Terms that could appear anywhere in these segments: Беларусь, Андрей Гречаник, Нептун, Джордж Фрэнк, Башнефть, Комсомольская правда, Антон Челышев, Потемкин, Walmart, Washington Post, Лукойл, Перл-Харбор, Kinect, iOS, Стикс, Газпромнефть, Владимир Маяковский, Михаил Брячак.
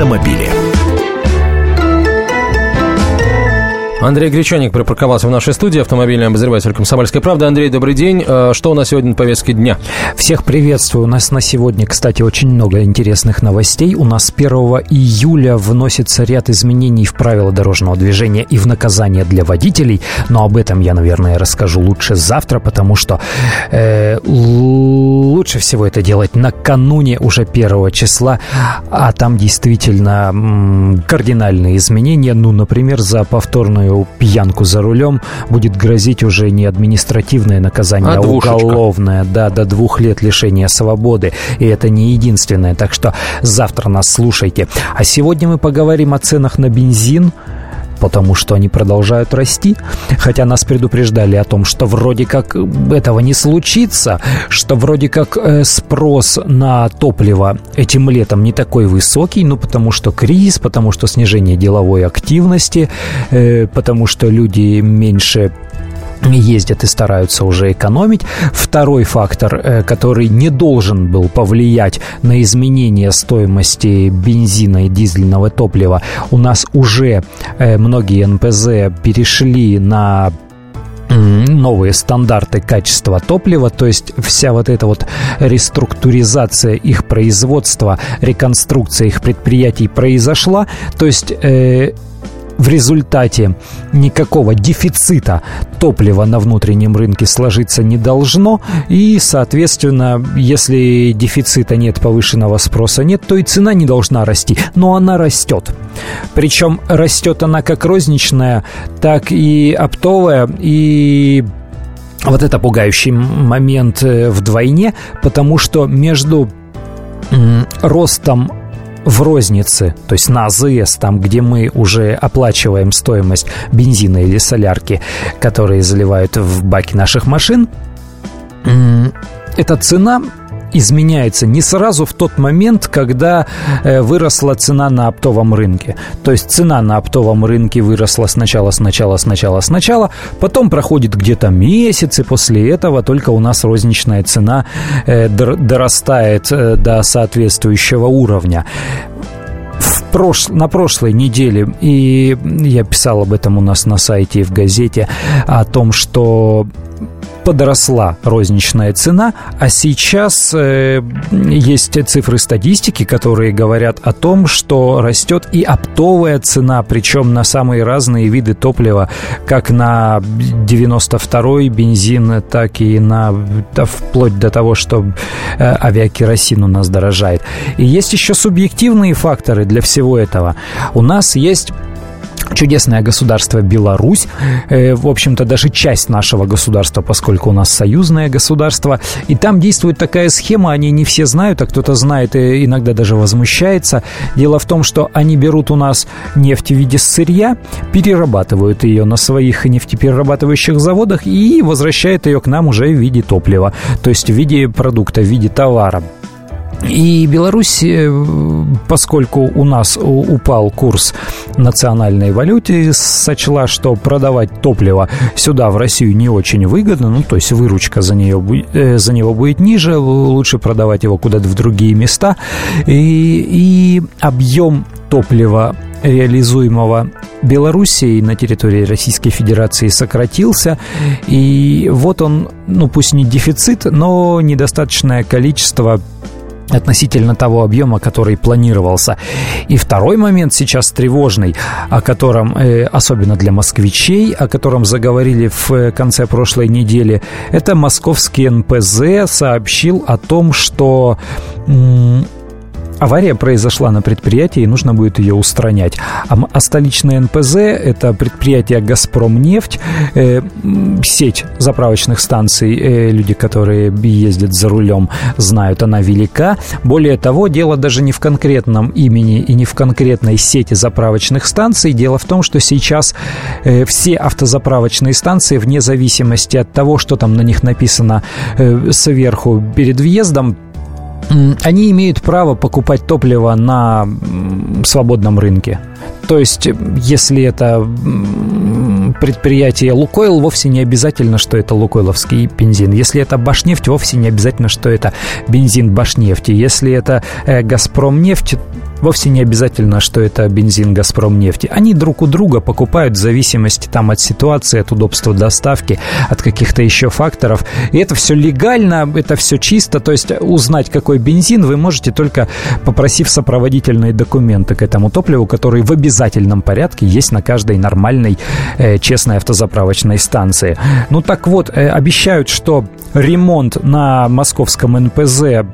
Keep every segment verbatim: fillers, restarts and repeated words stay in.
автомобили. Андрей Гречаник припарковался в нашей студии, автомобильный обозреватель «Комсомольской правды». Андрей, добрый день. Что у нас сегодня на повестке дня? Всех приветствую. У нас на сегодня, кстати, очень много интересных новостей. У нас первого июля вносится ряд изменений в правила дорожного движения и в наказание для водителей. Но об этом я, наверное, расскажу лучше завтра, потому что э, лучше всего это делать накануне уже первого числа. А там действительно м- кардинальные изменения. Ну, например, за повторную пьянку за рулем будет грозить уже не административное наказание, а, а уголовное. Да, до двух лет лишения свободы. И это не единственное. Так что завтра нас слушайте. А сегодня мы поговорим о ценах на бензин, потому что они продолжают расти. Хотя нас предупреждали о том, что вроде как этого не случится, что вроде как спрос на топливо этим летом не такой высокий, ну, потому что кризис, потому что снижение деловой активности, потому что люди меньше ездят и стараются уже экономить. Второй фактор, который не должен был повлиять на изменение стоимости бензина и дизельного топлива. У нас уже многие эн пэ зэ перешли на новые стандарты качества топлива, то есть вся вот эта вот реструктуризация их производства, реконструкция их предприятий произошла, то есть э, в результате никакого дефицита топлива на внутреннем рынке сложиться не должно. И, соответственно, если дефицита нет, повышенного спроса нет, то и цена не должна расти. Но она растет. Причем растет она как розничная, так и оптовая. И вот это пугающий момент вдвойне, потому что между ростом в рознице, то есть на а зэ эс, там, где мы уже оплачиваем стоимость бензина или солярки, которые заливают в баки наших машин, эта цена изменяется не сразу в тот момент, когда выросла цена на оптовом рынке. То есть цена на оптовом рынке выросла сначала, сначала, сначала, сначала, потом проходит где-то месяц, и после этого только у нас розничная цена дорастает до соответствующего уровня. На прошлой неделе, и я писал об этом у нас на сайте и в газете, о том, что подросла розничная цена, а сейчас э, есть цифры статистики, которые говорят о том, что растет и оптовая цена, причем на самые разные виды топлива, как на девяносто второй бензин, так и на да, вплоть до того, что э, авиакеросин у нас дорожает. И есть еще субъективные факторы для всего этого. У нас есть чудесное государство Беларусь, в общем-то, даже часть нашего государства, поскольку у нас союзное государство. И там действует такая схема, они не все знают, а кто-то знает и иногда даже возмущается. Дело в том, что они берут у нас нефть в виде сырья, перерабатывают ее на своих нефтеперерабатывающих заводах и возвращают ее к нам уже в виде топлива, то есть в виде продукта, в виде товара. И Беларусь, поскольку у нас упал курс национальной валюты, сочла, что продавать топливо сюда, в Россию, не очень выгодно, ну, то есть выручка за нее, за него будет ниже, лучше продавать его куда-то в другие места. И, и объем топлива, реализуемого Белоруссией на территории Российской Федерации, сократился. И вот он, ну, пусть не дефицит, но недостаточное количество относительно того объема, который планировался. И второй момент сейчас тревожный, о котором, особенно для москвичей, о котором заговорили в конце прошлой недели, это московский эн пэ зэ сообщил о том, что м- авария произошла на предприятии, и нужно будет ее устранять. А, а столичное эн пэ зэ – это предприятие «Газпромнефть», э, сеть заправочных станций, э, люди, которые ездят за рулем, знают, она велика. Более того, дело даже не в конкретном имени и не в конкретной сети заправочных станций. Дело в том, что сейчас э, все автозаправочные станции, вне зависимости от того, что там на них написано э, сверху перед въездом, они имеют право покупать топливо на свободном рынке. То есть, если это предприятие «Лукойл», вовсе не обязательно, что это лукойловский бензин. Если это «Башнефть», вовсе не обязательно, что это бензин «Башнефти». Если это «Газпромнефть», Вовсе не обязательно, что это бензин Газпромнефти. Они друг у друга покупают в зависимости там, от ситуации, от удобства доставки, от каких-то еще факторов. И это все легально, это все чисто. То есть узнать, какой бензин, вы можете только попросив сопроводительные документы к этому топливу, которые в обязательном порядке есть на каждой нормальной, э, честной автозаправочной станции. Ну так вот, э, обещают, что ремонт на московском эн пэ зэ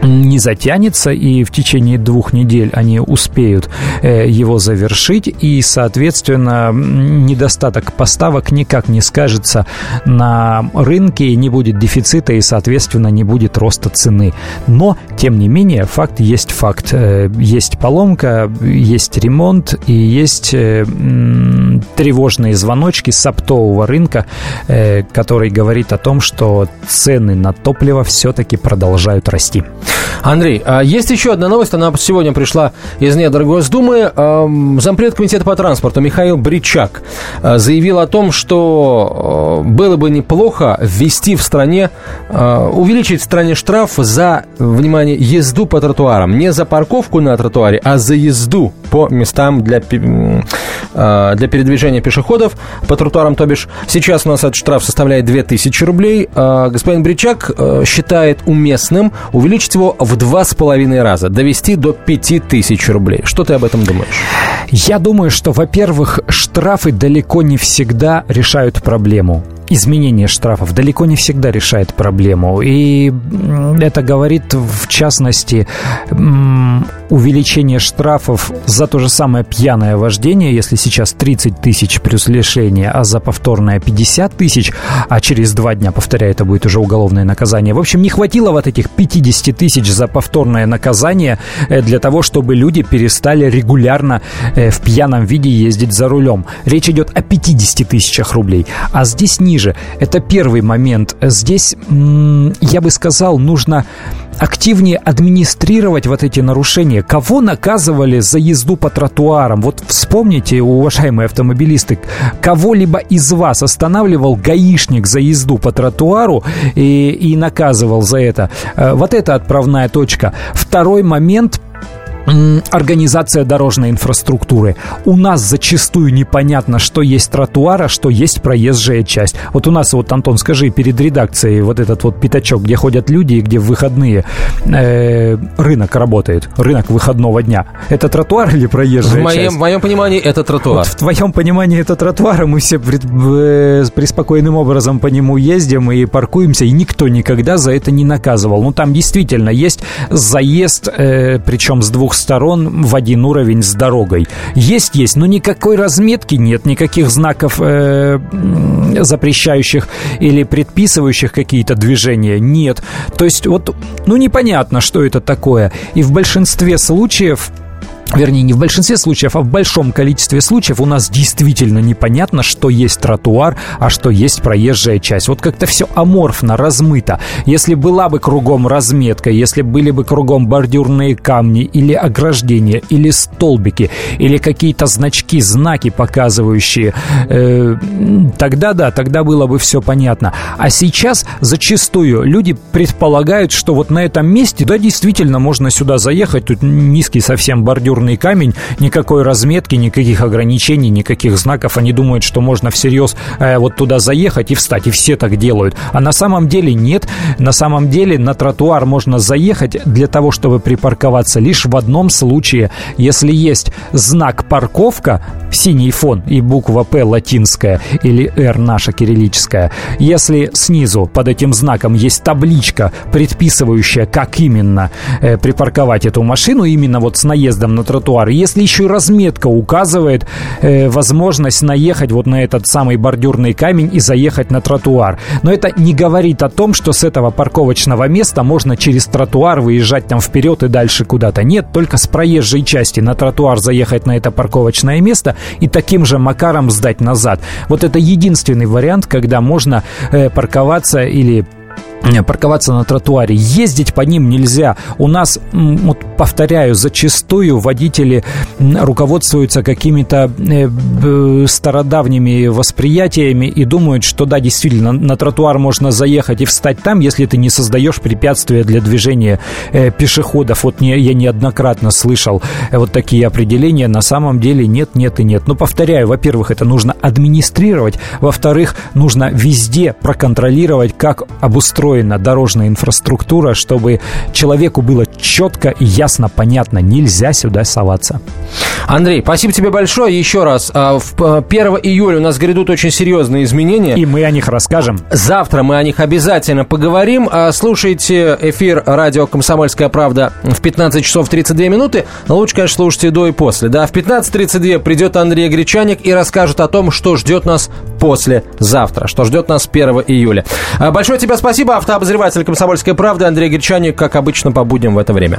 не затянется, и в течение двух недель они успеют его завершить, и, соответственно, недостаток поставок никак не скажется на рынке, не будет дефицита и, соответственно, не будет роста цены. Но, тем не менее, факт есть факт. Есть поломка, есть ремонт и есть тревожные звоночки с оптового рынка, который говорит о том, что цены на топливо все-таки продолжают расти. Андрей, есть еще одна новость, она сегодня пришла из недр Госдумы. Зампред комитета по транспорту Михаил Брячак заявил о том, что было бы неплохо ввести в стране, увеличить в стране штраф за, внимание, езду по тротуарам. Не за парковку на тротуаре, а за езду по местам для, для передвижения пешеходов по тротуарам, то бишь. Сейчас у нас этот штраф составляет две тысячи рублей. Господин Брячак считает уместным увеличить его в два с половиной раза, довести до пяти тысяч рублей. Что ты об этом думаешь? Я думаю, что, во-первых, штрафы далеко не всегда решают проблему. Изменение штрафов далеко не всегда решает проблему. И это говорит, в частности, увеличение штрафов за то же самое пьяное вождение, если сейчас тридцать тысяч плюс лишение, а за повторное пятьдесят тысяч, а через два дня, повторяю, это будет уже уголовное наказание. В общем, не хватило вот этих пятьдесят тысяч за повторное наказание для того, чтобы люди перестали регулярно в пьяном виде ездить за рулем. Речь идет о пятидесяти тысячах рублей, а здесь ниже. Это первый момент. Здесь, я бы сказал, нужно активнее администрировать вот эти нарушения. Кого наказывали за езду по тротуарам? Вот вспомните, уважаемые автомобилисты, кого-либо из вас останавливал гаишник за езду по тротуару и, и наказывал за это? Вот это отправная точка. Второй момент. Организация дорожной инфраструктуры. У нас зачастую непонятно, что есть тротуар, а что есть проезжая часть. Вот у нас, вот, Антон, скажи, перед редакцией вот этот вот пятачок, где ходят люди и где в выходные э, рынок работает, рынок выходного дня. Это тротуар или проезжая в моем, часть? В моем понимании это тротуар. Вот в твоем понимании это тротуар, и мы все пред, э, преспокойным образом по нему ездим и паркуемся, и никто никогда за это не наказывал. Ну, там действительно есть заезд, э, причем с двух сторон в один уровень с дорогой. Есть, есть, но никакой разметки нет, никаких знаков э, запрещающих или предписывающих какие-то движения нет. То есть вот, ну, непонятно, что это такое. И в большинстве случаев Вернее, не в большинстве случаев, а в большом количестве случаев у нас действительно непонятно, что есть тротуар, а что есть проезжая часть. Вот как-то все аморфно, размыто. Если была бы кругом разметка, если были бы кругом бордюрные камни или ограждения, или столбики, или какие-то значки, знаки показывающие, э, тогда да, тогда было бы все понятно. А сейчас зачастую люди предполагают, что вот на этом месте, да, действительно можно сюда заехать, тут низкий совсем бордюр, камень, никакой разметки, никаких ограничений, никаких знаков. Они думают, что можно всерьез э, вот туда заехать и встать, и все так делают. А на самом деле нет. На самом деле на тротуар можно заехать для того, чтобы припарковаться лишь в одном случае. Если есть знак «парковка», синий фон и буква «П» латинская или «Р» наша кириллическая. Если снизу под этим знаком есть табличка, предписывающая, как именно э, припарковать эту машину, именно вот с наездом на тротуар. Если еще и разметка указывает э, возможность наехать вот на этот самый бордюрный камень и заехать на тротуар. Но это не говорит о том, что с этого парковочного места можно через тротуар выезжать там вперед и дальше куда-то. Нет, только с проезжей части на тротуар заехать на это парковочное место и таким же макаром сдать назад. Вот это единственный вариант, когда можно э, парковаться или парковаться на тротуаре, ездить по ним нельзя. У нас, вот повторяю, зачастую водители руководствуются какими-то стародавними восприятиями и думают, что да, действительно, на тротуар можно заехать и встать там, если ты не создаешь препятствия для движения пешеходов. Вот я неоднократно слышал вот такие определения. На самом деле нет, нет и нет. Но повторяю, во-первых, это нужно администрировать, во-вторых, нужно везде проконтролировать, как обустроить дорожная инфраструктура, чтобы человеку было четко и ясно понятно, нельзя сюда соваться. Андрей, спасибо тебе большое. Еще раз, первого июля у нас грядут очень серьезные изменения. И мы о них расскажем. Завтра мы о них обязательно поговорим. Слушайте эфир радио «Комсомольская правда» в пятнадцать часов тридцать две минуты. Но лучше, конечно, слушайте до и после. Да, в пятнадцать тридцать два придет Андрей Гречаник и расскажет о том, что ждет нас послезавтра, что ждет нас первого июля. Большое тебе спасибо. Автообозреватель «Комсомольской правды» Андрей Гречаник, как обычно, по будням в это время.